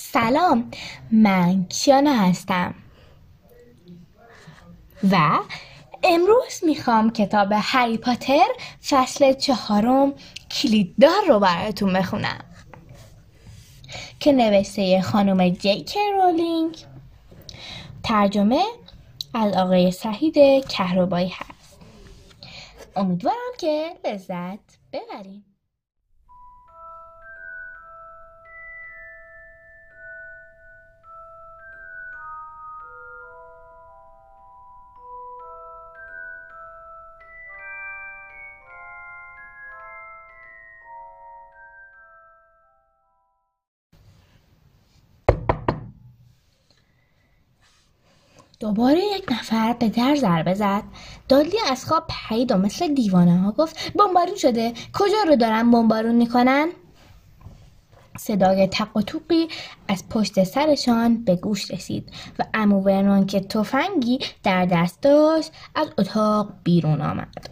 سلام، من کیانا هستم و امروز میخوام کتاب هری پاتر فصل 4 کلیددار رو براتون بخونم که نوشته خانم جی. کی. رولینگ، ترجمه از آقای سعید کهربایی هست. امیدوارم که لذت ببریم. دوباره یک نفر به در ضربه زد. دالی از خواب پرید و مثل دیوانه ها گفت بمبارون شده، کجا رو دارن بمبارون میکنن؟ صدای تق و توقی از پشت سرشان به گوش رسید و عمو ورنون که تفنگی در دست داشت از اتاق بیرون آمد.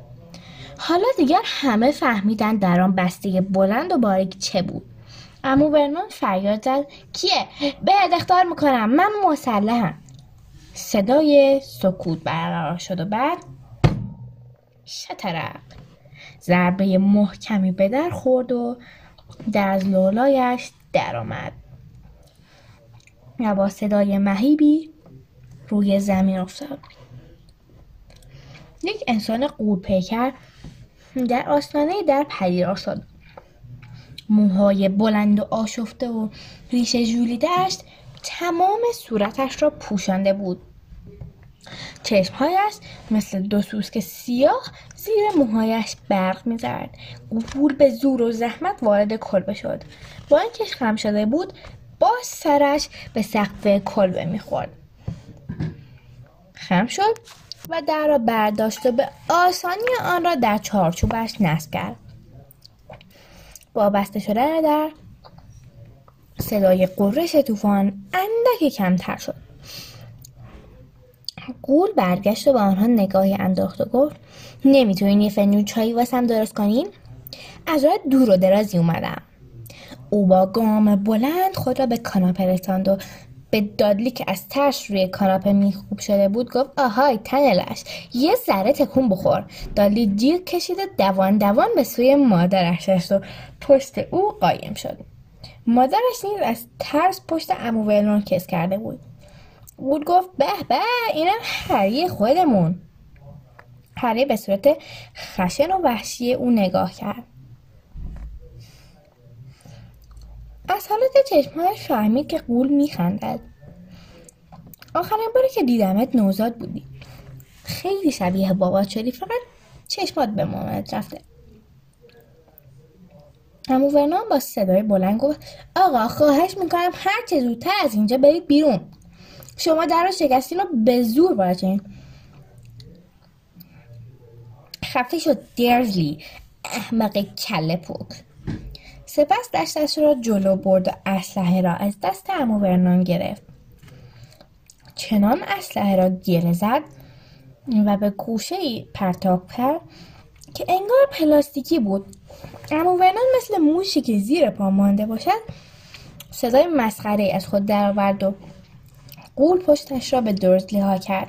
حالا دیگر همه فهمیدن در آن بسته بلند و باریک چه بود. عمو ورنون فریاد زد کیه؟ بهت اخطار میکنم، من مسلحم. صدای سکوت برقرار شد و بعد شترق ضربه محکمی به در خورد و در از لولایش در آمد و با صدای مهیبی روی زمین افتاد. یک انسان قور پیکر در آستانه در پدیدار شد. موهای بلند و آشفته و ریشه ژولیده‌اش تمام صورتش را پوشانده بود. چشمهایش مثل دو سوسک سیاه زیر موهایش برق می‌زد. گور به زور و زحمت وارد کلبه شد. با اینکه خم شده بود، با سرش به سقف کلبه می‌خورد. خم شد و در را برداشت و به آسانی آن را در چارچوبش نصب کرد. با بسته شدن در صدای قررش طوفان اندکی کمتر شد. گول برگشت و به آنها نگاهی انداخت و گفت نمیتونین یه فنجون چایی واسم درست کنین؟ از راه دور و درازی اومدم. او با گام بلند خود را به کاناپه رساند و به دادلی که از ترس روی کاناپه میخوب شده بود گفت آهای تنلش، یه ذره تکون بخور. دادلی جیغ کشید و دوان دوان به سوی مادرش رفت و پشت او قایم شد. مادرش نیز از ترس پشت عمو ورنون کس کرده بود. گول گفت به به، اینم هری خودمون. هری به صورت خشن و وحشی او نگاه کرد. از حالت چشمهایش فهمید که گول میخندد. آخرین باری که دیدمت نوزاد بودی. خیلی شبیه بابات شدی، فقط چشمات به مامانت رفته. عمو ورنون با صدای بلند گفت آقا خواهش میکنم هر چه زودتر از اینجا برید بیرون. شما در رو شکستین و به زور باجین. خفه شد دورسلی، احمق کله پوک. سپس دستش را جلو برد و اسلحه را از دست عمو ورنون گرفت. چنان اسلحه را گره زد و به گوشه‌ای پرتاب کرد که انگار پلاستیکی بود. عمو ورنون مثل موشی که زیر پا مانده باشد صدای مسخره از خود درآورد و قول پشتش را به دورسلی ها کرد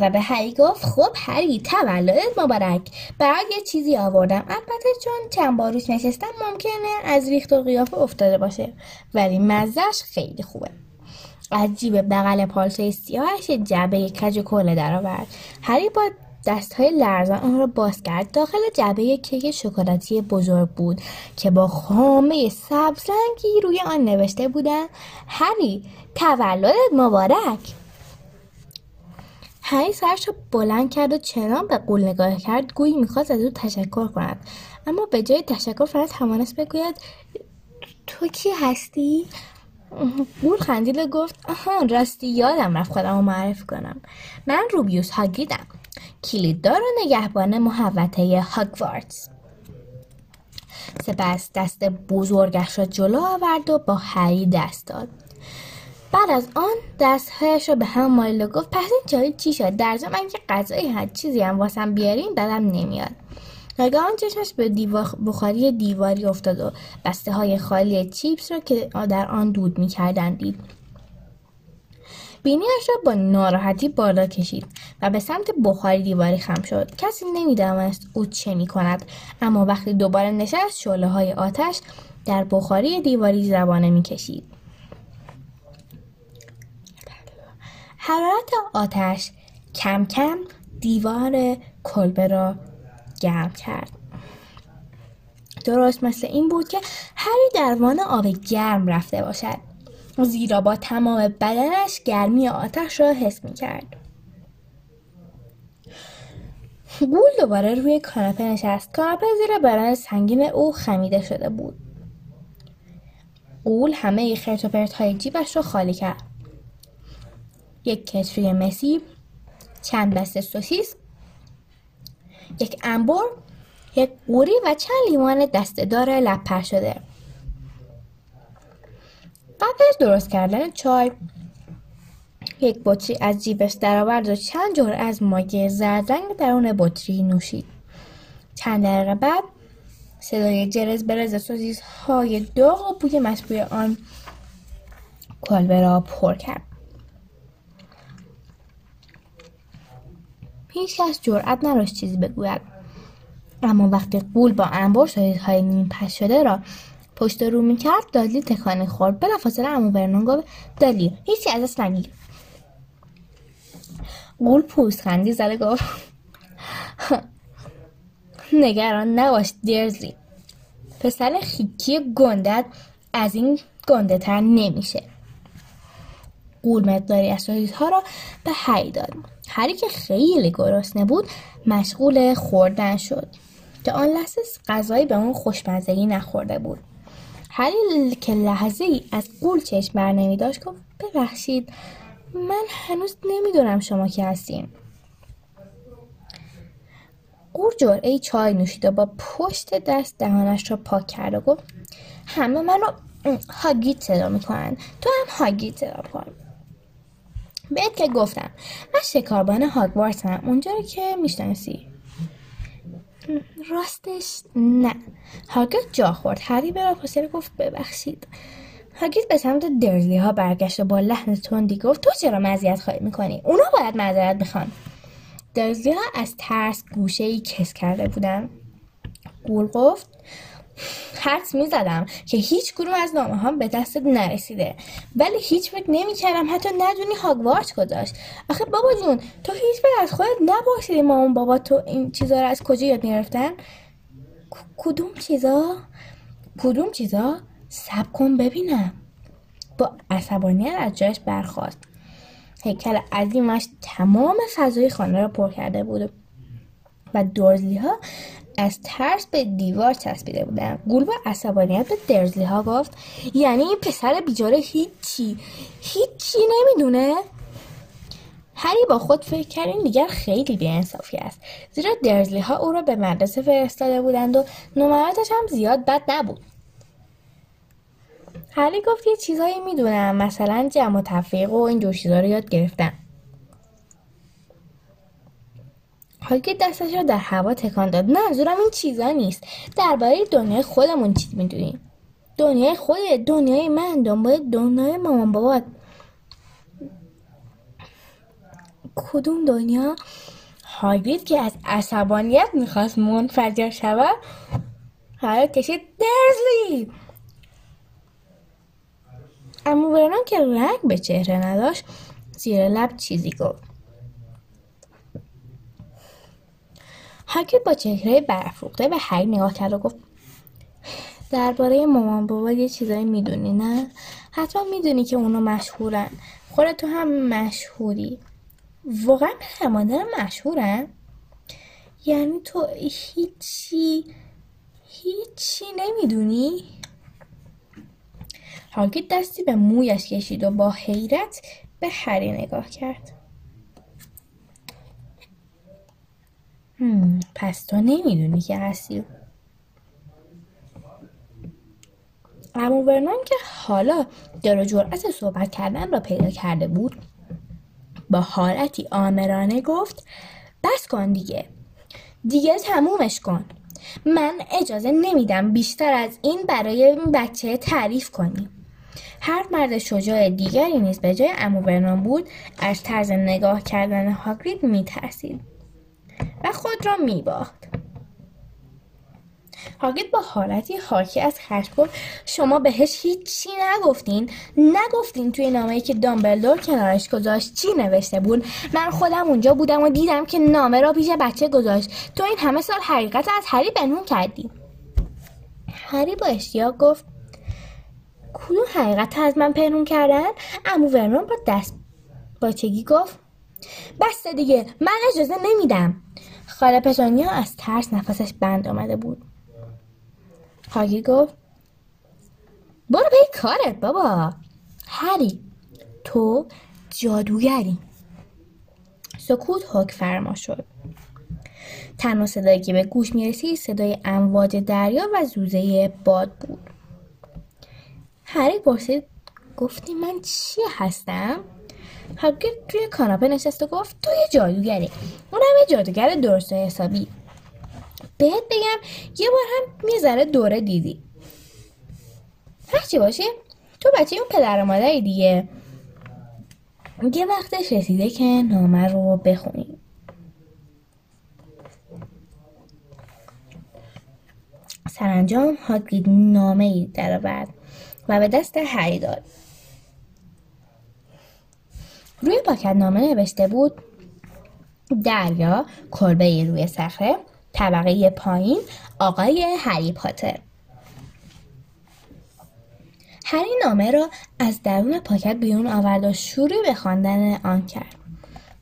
و به هری گفت خب هری، تولدت مبارک. برای یه چیزی آوردم، البته چون چند بار روش نشستم ممکنه از ریخت و قیافه افتاده باشه، ولی مزهش خیلی خوبه. از جیب بغل پالتوی سیاهش جعبه کج و کله درآورد. هری با دست‌های لرزان آن را باز کرد. داخل جعبه یک کیک شکلاتی بزرگ بود که با خامه سبزرنگی روی آن نوشته بودند هری تولدت مبارک. هری سرش را بلند کرد و چنان به قول نگاه کرد گویی می‌خواست از او تشکر کند، اما به جای تشکر فقط همانست بگوید تو کی هستی؟ گول خندید و گفت آها راستی یادم رفت خودم رو معرفی کنم. من روبیوس هاگریدم، کلیددار و نگهبان محوطه هاگوارتز. سپس دست بزرگش را جلو آورد و با هری دست داد. بعد از آن دستهایش را به هم مالید و گفت پس این چایی چی شد؟ در ضمن که غذای هر چیزی هم واسم بیارین بدم نمیاد. ناگهان چشمش به بخاری دیواری افتاد و بسته های خالی چیپس را که در آن دود می کردن دید. بینیش را با ناراحتی بالا کشید و به سمت بخاری دیواری خم شد. کسی نمی‌دانست او چه می‌کند، اما وقتی دوباره نشست شعله‌های آتش در بخاری دیواری زبانه می‌کشید. حرارت آتش کم کم دیوار کلبه را گرم کرد. درست مثل این بود که هری در وان آب گرم رفته باشد، زیرا با تمام بدنش گرمی آتش را حس می‌کرد. گول دوباره روی کاناپه نشست. کاناپه زیر بدن سنگین او خمیده شده بود. گول همه خرت و پرت‌های جیبش را خالی کرد. یک کتری مسی، چند بسته سوسیس، یک انبر، یک قوری و چند لیوان دسته‌دار لپ‌پر شده. قبل از درست کردن چای، یک بطری از جیبش درآورد و چند جرعه از مایع زردرنگ درون بطری نوشید. چند دقیقه بعد صدای جرز برز سوسیس‌های داغ و بوی مشروب آن کلبه را پر کرد. هیچکس جرئت نداشت چیزی بگوید، اما وقتی غول با انبار سوسیس‌های نیم پخ شده را پشت رو میکرد، دالی تکانه خورد. بلافاصله عمو ورنون گفت: دالی، هیچی از دست نگیر. غول پوست خندی زده گفت: نگران نباش درزی، پسر خیکی گندت از این گنده تر نمیشه. غول مقداری از سوسیس‌ها را به هری داد. هری که خیلی گرسنه بود مشغول خوردن شد که آن لحظه غذایی به اون خوشمزگی نخورده بود. هری که لحظه‌ای از غول چشم بر نمی‌داشت گفت: ببخشید، من هنوز نمیدونم شما کی هستین. غول جرعه‌ای چای نوشید و با پشت دست دهانش را پاک کرد و گفت: همه منو هاگرید صدا می‌کنن، تو هم هاگرید صدا کن. بهت که گفتم من شکاربان هاگوارتزم، اونجا رو که میشناسی. راستش نه. هاگرید جا خورد. هری بلافاصله گفت: ببخشید. هاگرید به سمت درزلی ها برگشت و با لحن تندی گفت: تو چرا معذرت خواهی میکنی؟ اونا باید معذرت بخوان. درزلی ها از ترس گوشه‌ای کس کرده بودن. گول گفت: حدس میزدم که هیچ کدوم از نامه هم به دستت نرسیده، ولی هیچ فکر نمیکردم حتی ندونی هاگوارتز کجاست. آخه بابا جون، تو هیچ وقت از خودت نپرسیدی مامان بابا تو این چیزا رو از کجا یاد گرفتن؟ کدوم چیزا؟ صبر کن ببینم. با عصبانیت از جایش برخاست. هیکل عظیمش تمام فضای خانه را پر کرده بود و دورسلی ها از ترس به دیوار چسبیده بودن. گول با عصبانیت به درزلی ها گفت: یعنی این پسر بیچاره هیچی نمیدونه؟ هری با خود فکر کرد این دیگر خیلی بی‌انصافی است، زیرا درزلی ها او را به مدرسه فرستاده بودند و نمراتش هم زیاد بد نبود. هری گفت: یه چیزایی میدونم، مثلا جمع و تفریق و این جور چیزا رو یاد گرفتم. هاگرید دستش را در هوا تکان داد. منظورم این چیزا نیست. درباره دنیای خودمون چیز میدونیم. دنیای خودت، دنیای من، دنبال دنیای مامان بابات. کدوم دنیا؟ هاگرید که از عصبانیت میخواست منفجر شود، حالا کشید: درزلی! اما ورنون که رنگ به چهره نداشت زیر لب چیزی گفت. هاگرید با چهره برافروخته به هری نگاه کرد و گفت: درباره مامان بابا یه چیزایی میدونی، نه؟ حتما میدونی که اونا مشهورن. خودت تو هم مشهوری. واقعا پدر مادر مشهورن؟ یعنی تو هیچی نمیدونی؟ هاگرید دستی به مویش کشید و با حیرت به هری نگاه کرد. پس تو نمیدونی که هستی. اما ورنون که حالا در جرأت صحبت کردن را پیدا کرده بود با حالتی آمرانه گفت: بس کن دیگه تمومش کن. من اجازه نمیدم بیشتر از این برای این بچه تعریف کنی. هر مرد شجاع دیگری نیز به جای عمو برنون بود از طرز نگاه کردن هاگرید میترسید و خود را میباخت. هاگرید با حالتی حاکی از خشم گفت شما بهش هیچی نگفتین؟ نگفتین توی نامه‌ای که دامبلدور کنارش گذاشت چی نوشته بود؟ من خودم اونجا بودم و دیدم که نامه را پیش بچه گذاشت. تو این همه سال حقیقت از هری پنهون کردی. هری با اشتیاق گفت کدوم حقیقت از من پنهون کردن؟ عمو ورنون با دست باچگی گفت بس دیگه، من اجازه نمیدم. خاله پتونیا از ترس نفسش بند آمده بود. هاگی گفت برو به کارت بابا. هری تو جادوگری. سکوت حکم فرما شد. تنها صدایی که به گوش میرسید صدای امواج دریا و زوزه باد بود. هری پرسید گفتی من چی هستم؟ هاگرید توی کاناپه نشست و گفت تو یه جادوگری، اونم یه جادوگر درست و حسابی. بهت بگم یه بار هم میذاره دوره دیدی. هرچی باشه تو بچه اون پدر و مادری دیگه. یه وقتش رسیده که نامه رو بخونیم. سرانجام هاگرید نامه‌ای درآورد و به دست هری داد. روی پاکت نامه نوشته بود دریا، کلبه روی صخره، طبقه پایین، آقای هری پاتر. هری نامه را از درون پاکت بیرون آورد و شروع به خواندن آن کرد.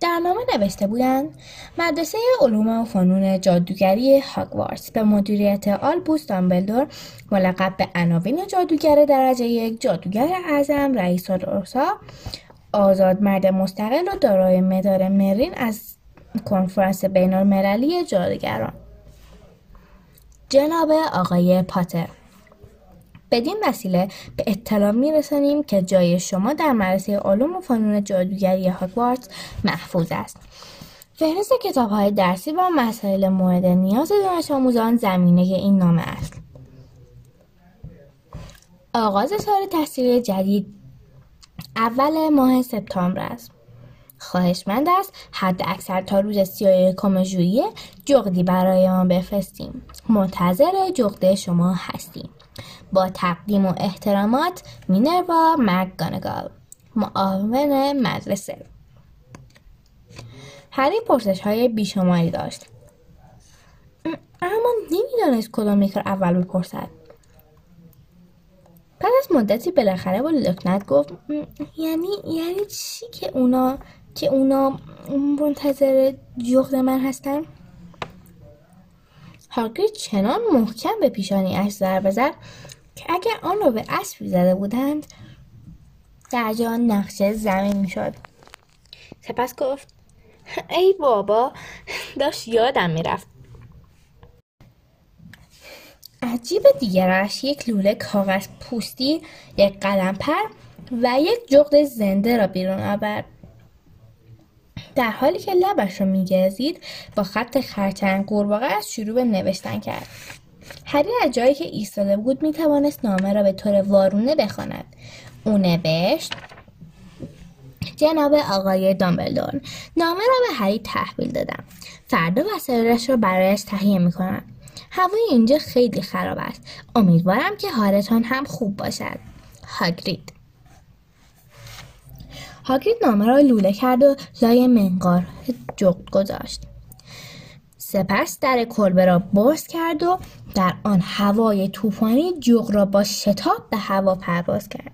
در نامه نوشته بودند مدرسه علوم و فنون جادوگری هاگوارتز به مدیریت آلبوس دامبلدور ملقب به عناوین جادوگر درجه یک، جادوگر اعظم، رئیس الرؤسا، آزادمرد مستقل و دارای مدال مرین از کنفرانس بین‌المللی جادوگران. جناب آقای پاتر، بدین وسیله به اطلاع می‌رسانیم که جای شما در مدرسه علوم و فنون جادوگری هاگوارتز محفوظ است. فهرست کتاب‌های درسی و مسائل مورد نیاز دانش آموزان زمینه این نامه است. آغاز سال تحصیلی جدید اول ماه سپتامبر است. خواهشمند است حد اکثر تا روز 31 ژوئیه جغدی برای ما بفرستیم. منتظر جغد شما هستیم. با تقدیم و احترامات، مینروا مک‌گانگال، معاون مدرسه. هری پرسش‌های بیشماری داشت اما نمی‌دانست کدام یک را اول بپرسد. پس از مدتی بالاخره با لکنت گفت یعنی چی که اونا منتظر جغد من هستن؟ هاگرید چنان محکم به پیشانی اش ضربه زد که اگر آن را به اسبی زده بودند در جا نقشه زمین میشد. سپس گفت ای بابا، داشت یادم میرفت. عجیب دیگرش یک لوله کاغذ پوستی، یک قلمپر و یک جغد زنده را بیرون آورد. در حالی که لبش رو میگزید با خط خرچنگ قورباغه شروع به نوشتن کرد. هری از جایی که ایستاده بود میتوانست نامه را به طور وارونه بخواند. او نوشت جناب آقای دامبلدور، نامه را به هری تحویل دادم. فردا وسایلش را برایش تهیه میکنم. هوای اینجا خیلی خراب است. امیدوارم که حالتان هم خوب باشد. هاگرید. هاگرید نامه را لوله کرد و لای منقار جغد گذاشت. سپس در کلبه را باز کرد و در آن هوای طوفانی جغد را با شتاب به هوا پرواز کرد.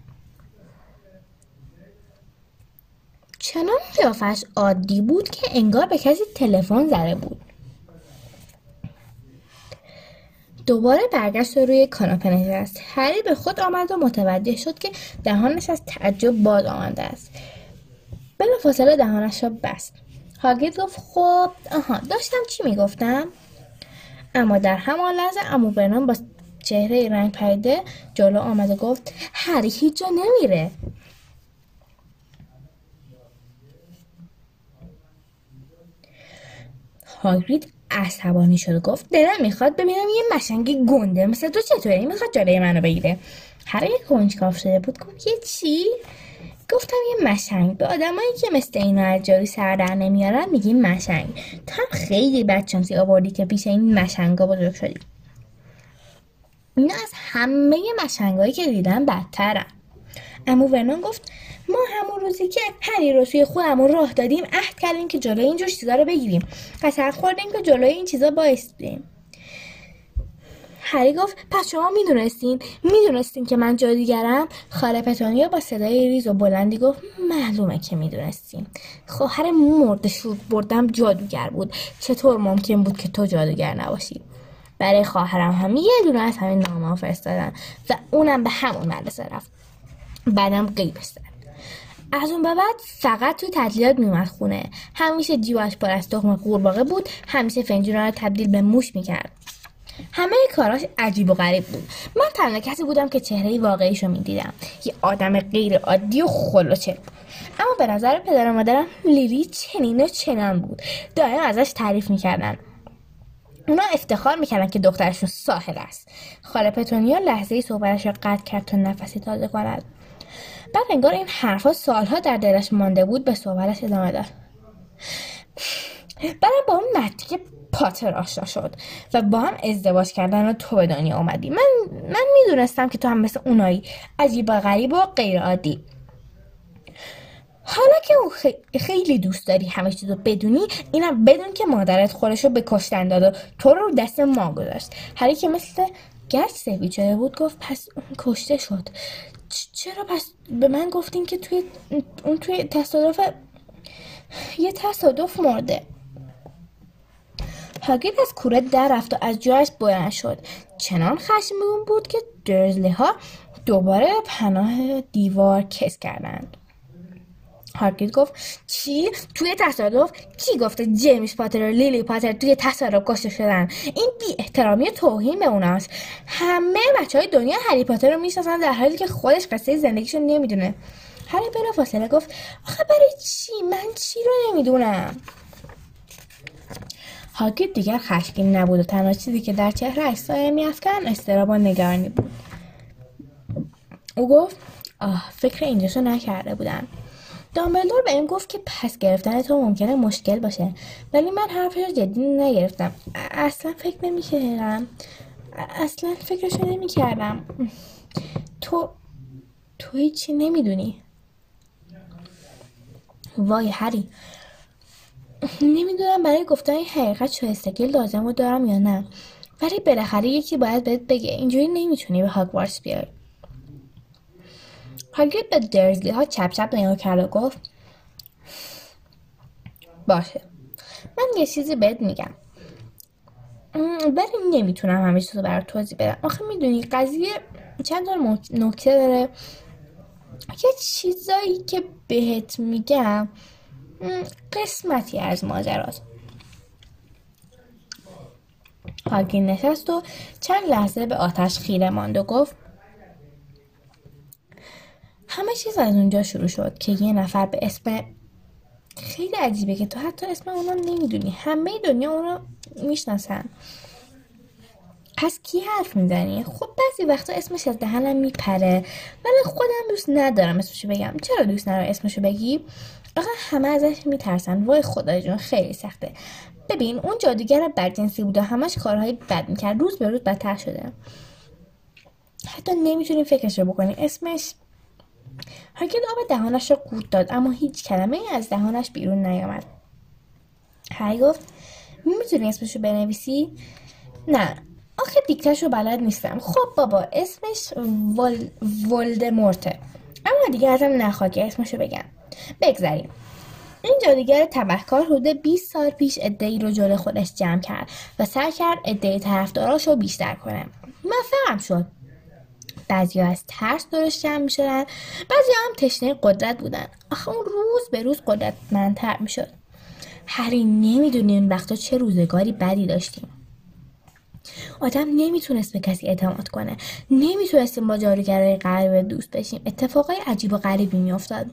چنان قیافش عادی بود که انگار به کسی تلفن زده بود. دوباره برگشت و روی کاناپه نشست. هری به خود آمد و متوجه شد که دهانش از تعجب باز آمده است. بلافاصله دهانش را بست. هاگرید گفت خب داشتم چی میگفتم؟ اما در همان لحظه عمو برنون با چهره رنگ پریده جلو آمد و گفت هری هیچ جا نمیره. هاگرید عصبانی شد و گفت دلم میخواد ببینم یه مشنگی گنده مثل تو چطوری میخواد جلوی منو بگیره. هری کنجکاو شده بود گفت یه چی؟ گفتم یه مشنگ. به آدمایی که مثل اینا از جایی سر در نمیارن میگیم مشنگ. تو هم خیلی بدشانسی آوردی که پیش این مشنگا بزرگ شدی. اینا از همه مشنگایی که دیدم بدترن. عمو ورنون گفت ما همون روزی که هری رو توی خودمون راه دادیم عهد کردیم که جلوی این جور چیزا رو بگیریم. قسم خوردیم که جلوی این چیزا بایستیم. هری گفت پس شما میدونستین که من جادوگرم؟ خاله پتونیا با صدای ریز و بلندی گفت معلومه که میدونستین. خواهر مرد شوت بردم جادوگر بود. چطور ممکن بود که تو جادوگر نباشی؟ برای خواهرم هم یه دونه از همین نامه‌ها فرستادن و اونم به همون مدرسه رفت. بعدم غیبش کرد. از اون به بعد فقط توی تعطیلات میومد خونه. همیشه جیبش پر از تخم قورباغه بود. همیشه فنجونا رو تبدیل به موش میکرد. همه کاراش عجیب و غریب بود. من تنها کسی بودم که چهرهی واقعیشو میدیدم. یه آدم غیر عادی و خلوچه. اما به نظر پدر و مادرم لیلی چنین و چنان بود. دائم ازش تعریف میکردن. اونا افتخار میکردن که دخترشون ساحل است. خاله پتونیا لحظه‌ای صحبتش رو قطع کرد تا نفسی تازه کند. بعد انگار این حرفا سالها در دلش مانده بود به صحبتش ادامه داد. بعد با اون متن پاتر آشنا شد و با هم ازدواج کردن و تو به دنیا اومدی. من میدونستم که تو هم مثل اونایی عجیب و غریب و غیر عادی. حالا که اون خیلی دوست داری همه چیزو بدونی، اینم بدون که مادرت خودشو به کشتن داد و تو رو دست ما گذاشت. هری که مثل گچ سفید شده بود گفت پس اون کشته شد. چرا پس به من گفتین که توی تصادف یه تصادف مرده؟ هاگرید از کوره در رفت و از جایش بلند شد. چنان خشمگین بود که دورسلی ها دوباره پناه دیوار کش کردند. هاگرید گفت چی؟ توی تصادف؟ کی گفته جیمس پاتر و لیلی پاتر توی تصادف کشته شدن؟ این بی احترامی توهین به اوناست. همه بچهای دنیا هری پاتر رو میشناسن در حالی که خودش قصه زندگیشو نمیدونه. هری بلافاصله گفت آخه برای چی؟ من چی رو نمیدونم؟ هاگرید دیگر خشمگین نبود و تنها چیزی که در چهره‌اش سایه می‌افکند اضطراب و نگرانی بود. او گفت آه فکر اینجاشو نکرده بودم. دامبلدور بهم گفت که پس گرفتن تو ممکنه مشکل باشه، ولی من حرفشو جدی نگرفتم. اصلا فکرشو نمی‌کردم. تو هیچی نمیدونی. وای هری، نمیدونم برای گفتن این حقیقت شایستگی لازم رو دارم یا نه، ولی بالاخره یکی باید بهت بگه. اینجوری نمیتونی به هاگوارتز بیای. هاگرید به دورسلی ها چپ چپ نگاه کرد و گفت باشه، من یه چیزی بهت میگم ولی نمیتونم همه چیزو برات توضیح بدم. آخه میدونی قضیه چند تا نکته داره. یه چیزایی که بهت میگم قسمتی از ماجراست. هاگرید نشست و چند لحظه به آتش خیره ماند و گفت همه چیز از اونجا شروع شد که یه نفر به اسم، خیلی عجیبه که تو حتی اسم اونو نمیدونی، همه دنیا اونو میشناسن، پس کی حرف میزنی؟ خب بعضی وقتا اسمش از دهنم میپره ولی خودم دوست ندارم اسمشو بگم. چرا دوست ندارم اسمشو بگی؟ آقا همه ازش میترسن. وای خدای جون خیلی سخته. ببین اون جادوگر بدجنسی بود و همش کارهای بد میکرد، روز به روز بدتر شده. حتی نمیتونیم فکرش رو بکنیم. اسمش هاگرید آب دهانش رو قورت داد اما هیچ کلمه از دهانش بیرون نیامد. هری گفت میتونی اسمش رو بنویسی؟ نه آخه دیکتش رو بلد نیستم. خب بابا اسمش ولدمورته اما دیگه ازم نخواد که اسمش رو بگم. بگذاریم. این جادوگر تبهکار حدود 20 سال پیش عده‌ای رو جلوی خودش جمع کرد و سعی کرد عده طرفداراش رو بیشتر کنه. موفق هم شد. بعضی از ترس دورش جمع می شدن، بعضی هم تشنه قدرت بودن. آخه اون روز به روز قدرتمندتر می شد. هری نمیدونی اون وقتا چه روزگاری بدی داشتیم. آدم نمیتونست به کسی اعتماد کنه. نمیتونستیم با جادوگرای غریب دوست بشیم. اتفاقای عجیب و غریبی میافتاد.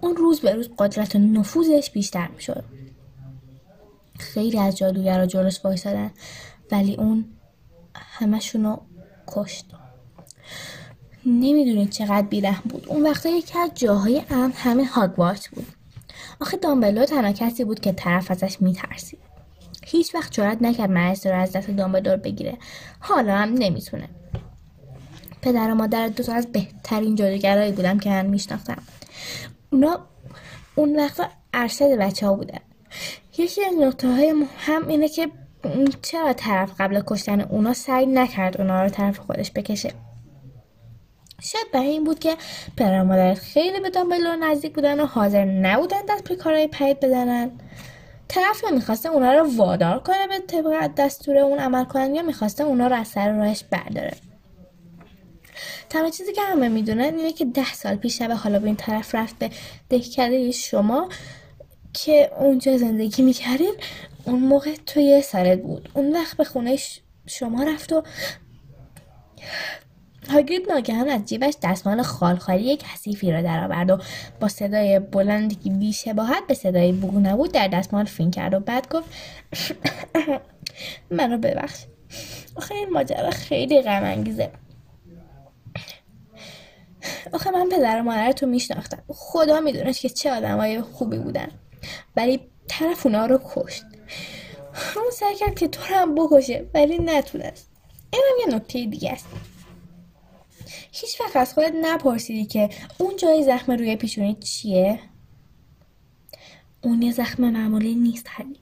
اون روز به روز قدرت و نفوذش بیشتر میشد. خیلی از جادوگرا جلوش وایسادن ولی اون همشون رو کشت. نمیدونید چقدر بیرحم بود. اون وقتا یکی از جاهای امن همین هاگوارتز بود. آخه دامبلدور تنها کسی بود که طرف ازش میترسید. هیچ وقت جرئت نکرد مریض رو از دست دامبلدور بگیره. حالا هم نمیتونه. پدر و مادر دو تا از بهترین جادوگرایی بودن که من میشناختم. اونا اون وقتا ارشد بچه‌ها بودن. یکی از نکته‌های مهم اینه که چرا طرف قبل کشتن اونا سعی نکرد اونا رو طرف خودش بکشه. شاید برای این بود که پدر و مادر خیلی به دامبلدور نزدیک بودن و حاضر نبودن دست به کارهای پرید بزنن. طرف یا میخواسته اونا رو وادار کنه به طبق دستور اون عمل کنن یا میخواسته اونا رو از سر راهش برداره. تمام چیزی که همه میدونن اینه که 10 سال پیش شب هالووین طرف رفت به دهکده شما که اونجا زندگی میکردین. اون موقع توی سرت بود. اون وقت به خونه شما رفت و هاگرید ناگهان از جیبش دستمال خالخالی کثیفی را درآورد و با صدای بلندی که بی‌شباهت به صدای بو نبود در دستمال فین کرد و بعد گفت منو ببخش. آخه این ماجرا خیلی غم انگیزه. آخه من پدر و مادرتو میشناختم. خدا میدونست که چه آدمای خوبی بودن. ولی طرف اونا رو کشت. اون سعی کرد که تو رو هم بکشه ولی نتونست. اینم یه نکته دیگه است. هیچ وقت از خودت نپرسیدی که اون جای زخم روی پیشونی چیه؟ اون یه زخم معمولی نیست. هلی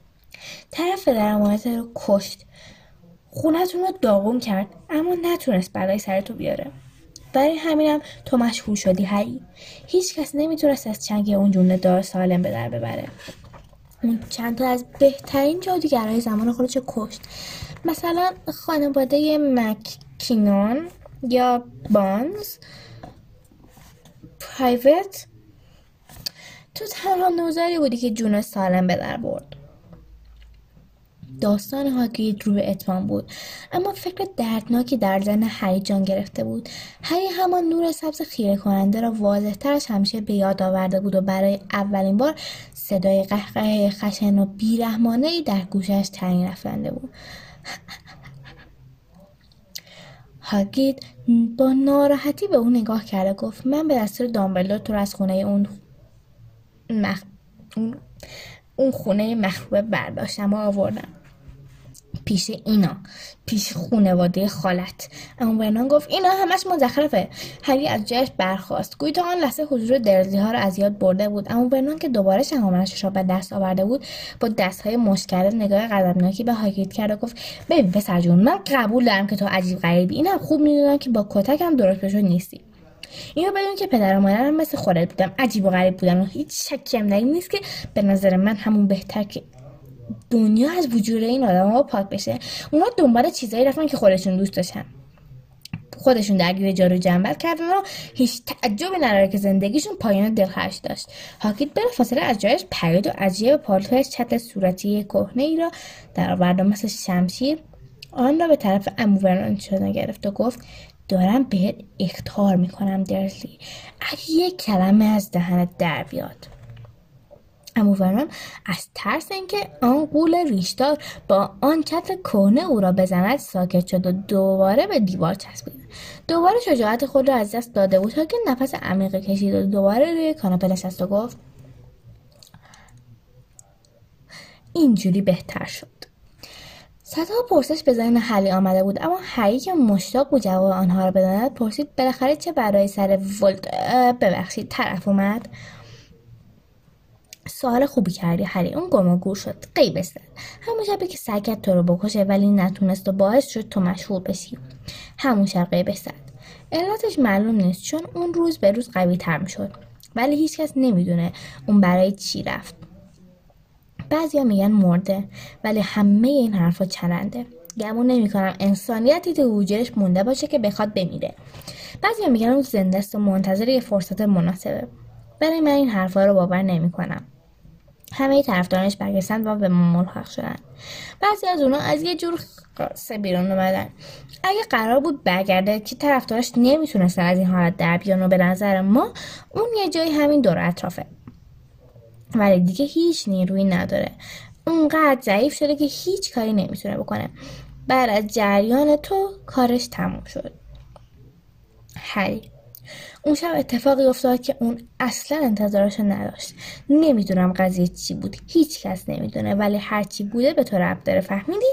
طرف درمانت رو کشت، خونتون رو داغون کرد اما نتونست بلای سرتو بیاره. برای همینم تو مشهور شدی. هلی هیچ کس نمیتونست از چنگ اون جونه دار سالم به در ببره. اون چند تا از بهترین جادوگرای زمان خودش رو کشت، مثلا خانواده مکینون یا بانز پرایوت. تو تنها نوزاری بودی که جون سالم به در برد. داستان هاگرید رو به اتمام بود اما فکر دردناکی در ذهن هری جان گرفته بود. هری همان نور سبز خیره کننده را واضح تر از همیشه به یاد آورده بود و برای اولین بار صدای قهقه خشن و بیرحمانه‌ای در گوشش تعیین رفته بود. هاگرید با ناراحتی به اون نگاه کرد و گفت من به دستور دامبلدور تو رو از خونه اون خونه مخروبه برداشتم و آوردم پیش اینا، پیش خونواده خالت. اما برنارد گفت اینا همش مزخرفه. هری از جایش برخاست، گویی تا آن لحظه حضور درزلی ها رو از یاد برده بود. اما برنارد که دوباره شهامتش را به دست آورده بود با دست‌های مشت کرده نگاه غضبناکی به هاگرید کرد و گفت ببین پسر جون، من قبول دارم که تو عجیب غریبی، اینم خوب میدونم که با کتکم درست بشو نیستی. اینو بدون که پدر و مادرم مثل خودت بودم، عجیب و غریب بودم و هیچ شکی هم نیست که به نظر من همون بهتر که دنیا از وجود این آدم‌ها پاک بشه. اونا دنبال چیزایی رفتن که خودشون دوست داشتن. خودشون درگیر جارو جنبت کردن و هیچ تعجبی نداره که زندگیشون پایان دلخراش داشت. هاگرید بلافاصله از جایش پرید و از جیب پالتویش چتر صورتی کهنه‌ای را درآورد و مثل شمشیر آن را به طرف عمو ورنون چنان گرفت و گفت دارم بهت اخطار میکنم درسلی، اگه یک کلمه از دهنت در بیاد. عمو ورنون از ترس اینکه آن غول ریشدار با آن چتر کهنه او را بزند ساکت شد و دوباره به دیوار چسبید. دوباره شجاعت خود را از دست داده بود تا که نفس عمیقی کشید و دوباره روی کاناپه نشست و گفت اینجوری بهتر شد. صدها پرسش به ذهن هری آمده بود اما هری که مشتاق بود جواب آنها را بداند پرسید بالاخره چه برای سر طرف اومد؟ سوال خوبی کردی هری. اون گم و گور شد، غیب شد. همون شبی که سعی کرد تو رو بکشه ولی نتونست و باعث شد تو مشهور بشی. همون شب غیب شد. علتش معلوم نیست چون اون روز به روز قوی تر میشد ولی هیچکس نمیدونه اون برای چی رفت. بعضیا میگن مرده ولی همه این حرفا چرنده. گمون نمیکنم انسانیتی تو وجودش مونده باشه که بخواد بمیره. بعضیا میگن اون زنده است و منتظر یه فرصت مناسبه. برای من این حرفا رو باور نمیکنم. همه طرفدارانش برگشتن و به ملحق شدن. بعضی از اونا از یه جور قصه بیرون اومدن. اگه قرار بود برگرده که طرفدارش نمیتونستن از این حالت در بیان و به نظر ما اون یه جای همین دور اطرافه. ولی دیگه هیچ نیرویی نداره. اونقدر ضعیف شده که هیچ کاری نمیتونه بکنه. بعد از جریان تو کارش تموم شد. هری اون شب اتفاقی افتاد که اون اصلا انتظارشو نداشت. نمیدونم قضیه چی بود، هیچ کس نمیدونه، ولی هر چی بوده به تو ربط داره. فهمیدی؟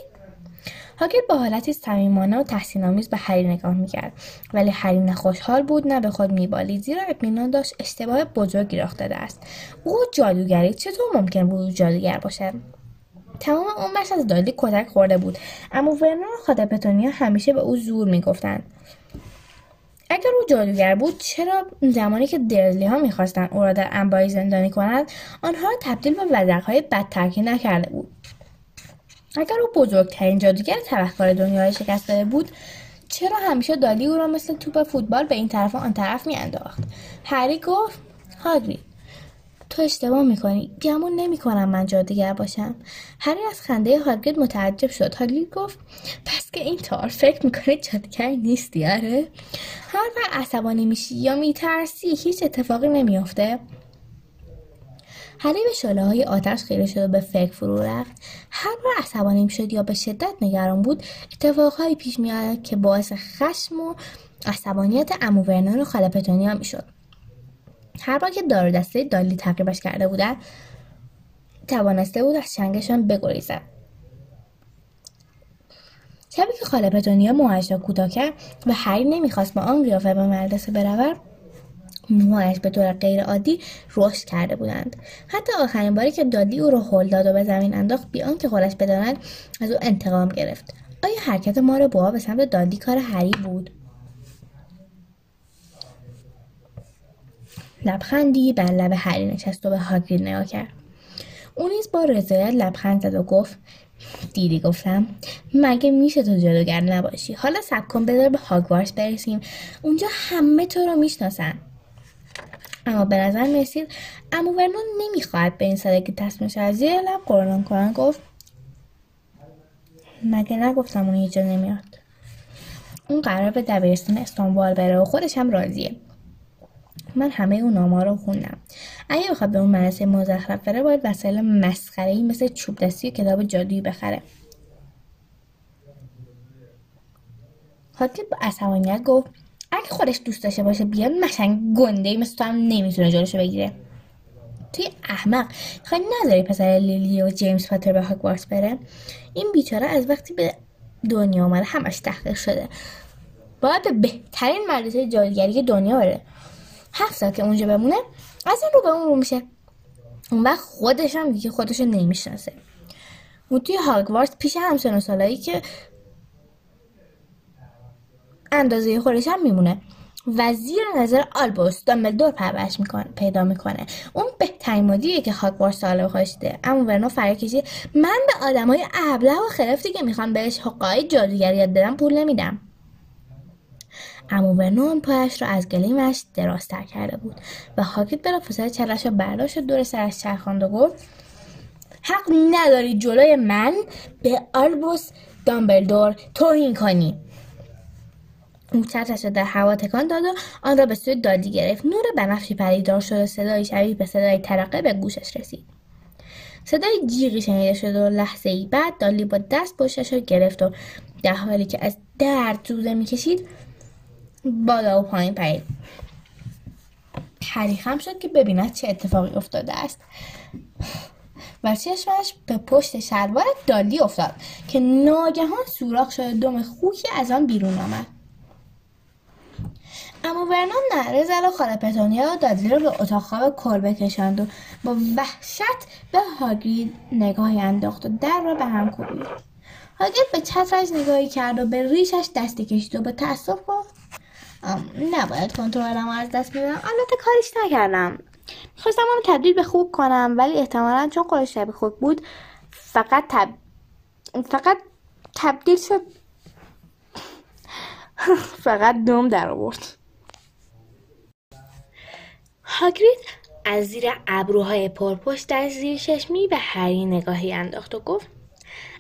هاگرید با حالتی صمیمانه و تحسین‌آمیز به هری نگاه میکرد، ولی هری نه خوشحال بود نه به خود میبالید، زیرا اطمینان داشت اشتباه بزرگی راه داده است. او جادوگری چطور ممکن بود جادوگر باشه؟ تمام عمرش از دالی کتک خورده بود، اما ورنون و خاله پتونیا همیشه به او زور میگفتند. اگر او جادوگر بود چرا زمانی که درزلی ها میخواستن او را در انباری زندانی کنند آنها را تبدیل به وزغهای بدترکی نکرده بود؟ اگر او بزرگترین جادوگر تبهکار دنیا را شکست داده بود چرا همیشه دالی او را مثل توپ فوتبال به این طرف و آن طرف میانداخت؟ هری گفت هاگرید تو اشتباه میکنی، گمون نمیکنم من جادوگر باشم. هری از خنده هاگرید متعجب شد. هاگرید گفت پس که اینطور فکر میکنی جادوگر نیستی؟ آره. هر وقت عصبانی میشی یا میترسی هیچ اتفاقی نمیافته. هری به شعله‌های آتش خیره شد و به فکر فرو رفت. هر بار عصبانی میشد یا به شدت نگران بود اتفاقهایی پیش میآمد که باعث خشم و عصبانیت عمو ورنون و خاله پتونیا میشد. هر بار که دار و دسته دالی تعقیبش کرده بودند توانسته بود از چنگشان بگریزد. شبی که خاله پتونیا موهایش را کوتاه کرد و هری نمیخواست با آن قیافه به مدرسه برود، موهایش به طور غیر عادی رشد کرده بودند. حتی آخرین باری که دالی او را هل داد و به زمین انداخت بی آنکه خودش بداند از او انتقام گرفت. آیا حرکت مار بوها به سمت دالی کار هری بود؟ لبخندی بر لب هری نشست و به هاگرید نگاه کرد. او نیز با رضایت لبخند زد و گفت دیدی گفتم، مگه میشه تو جادوگر نباشی؟ حالا صبر کن بذار به هاگوارتز برسیم، اونجا همه تو رو میشناسن. اما به نظر میرسید عمو ورنون نمیخواهد به این سادگی تصمیمش از زیر لب قرنان کنن. گفت مگه نگفتم اون اینجا نمیاد؟ اون قرار به دبیرستان استانبول بره و خودش هم راضیه. من همه اون نامه‌ها رو خوندم. اگه بخواد به اون مدرسه مزخرف بره باید وسایل مسخره‌ای مثل چوب دستی و کتاب جادویی بخره. هاگرید با عصبانیت گفت اگه خودش دوست داشته باشه بیاد، مشنگ گنده‌ای مثل تو هم نمیتونه جلوشو بگیره. توی احمق خیلی نذاری پسر لیلی و جیمس پاتر به هاگوارتز بره. این بیچاره از وقتی به دنیا اومده همش تحقیر شده، باید به بهترین مدرسه جادوگری دنیا بره. 7 سال که اونجا بمونه از این رو به اون رو میشه، اون وقت خودش هم دیگه خودش رو نمیشناسه. اون توی هاگوارتز پیش همسن و سالایی که اندازه خودش هم میمونه، وزیر نظر آلبوس دامبلدور پرورش پیدا میکنه. اون بهترین مدیریه که هاگوارتز سالو خواسته. اما ورنون فریاد کشید من به آدمای ابله و خرفتی که میخوان بهش حقای جادوگری یاد بدم پول نمیدم. عمو ورنون پایش رو از گلیمش درازتر کرده بود و هاگرید بلافاصله چلش رو برداشت و دور سرش چرخاند و گفت حق نداری جلوی من به آلبوس دامبلدور توهین کنی. اون چترش رو در هوا تکان داد و آن را به سوی دالی گرفت. نور بنفشی پدیدار شد و صدایی شبیه به صدای ترقه به گوشش رسید. صدای جیغی شنیده شد و لحظه‌ای بعد دالی با دست پشتش رو گرفت و در حالی که از درد زوزه می‌کشید بالا و پایین پرید. هری خم شد که ببیند چه اتفاقی افتاده است و چشمش به پشت شلوار دالی افتاد که ناگهان سوراخ شد، دم خوکی از آن بیرون آمد. اما ورنون نعره زد و خاله پتونیا و دادلی رو به اتاق خواب کلبه کشاند و با وحشت به هاگرید نگاهی انداخت و در را به هم کوبید. هاگرید به چترش نگاهی کرد و به ریشش دستی کشید و با تأسف گفت نباید کنترلم از دست میدم. البته کاریش نکردم، میخواستم اونو تبدیل به خوب کنم، ولی احتمالاً چون خودش شبیه خوب بود فقط تبدیل شد فقط دوم در آورد. هاگرید از زیر ابروهای پرپشتش زیر چشمی به هری نگاهی انداخت و گفت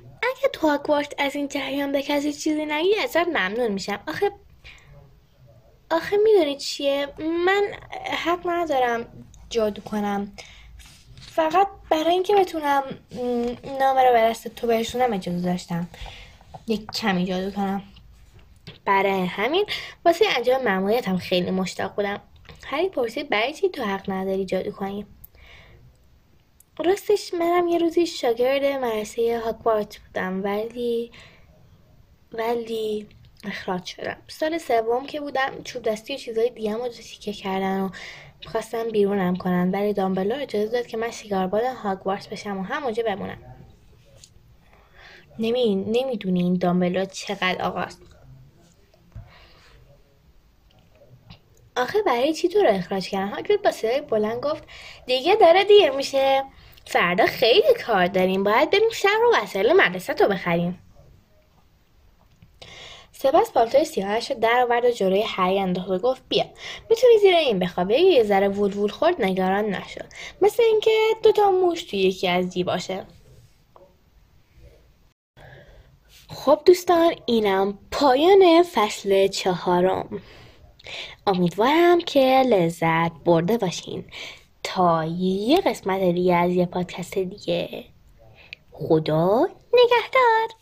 اگه تو هاگوارتز از این جریان به کسی چیزی نگی ازت ممنون میشم. آخه میدونی چیه؟ من حق ندارم جادو کنم، فقط برای اینکه بتونم نامه رو به دست تو برسونم اجازه داشتم یک کمی جادو کنم. برای همین واسه انجام ماموریت هم خیلی مشتاق بودم. هری پرسید برای چی تو حق نداری جادو کنی؟ راستش منم یه روزی شاگرد مدرسه هاگوارتز بودم ولی اخراج شدم. سال سوم که بودم چوب دستی و چیزای دیگه‌ام رو تیکه کردن و می‌خواستن بیرونم کنن، ولی دامبلدور اجازه داد که من سیگاربان هاگوارتز بشم و همونجا بمونم. نمیدونی این دامبلدور چقدر آقاست. آخه برای چی تو رو اخراج کردن؟ هاگرید با صدای بلند گفت دیگه داره دیر میشه، فردا خیلی کار داریم، باید بریم شهر و وسایل مدرسه تو بخریم. سپس پالتوی سیاهش رو در آورد و جلوی هری انداخت و گفت بیا میتونی زیر این بخوابی. یه ذره وول خورد نگران نشو، مثل اینکه دوتا موش توی یکی از جیباشه. خب دوستان، اینم پایان فصل 4. امیدوارم که لذت برده باشین. تا یه قسمت دیگه از یه پادکست دیگه، خدا نگهدار.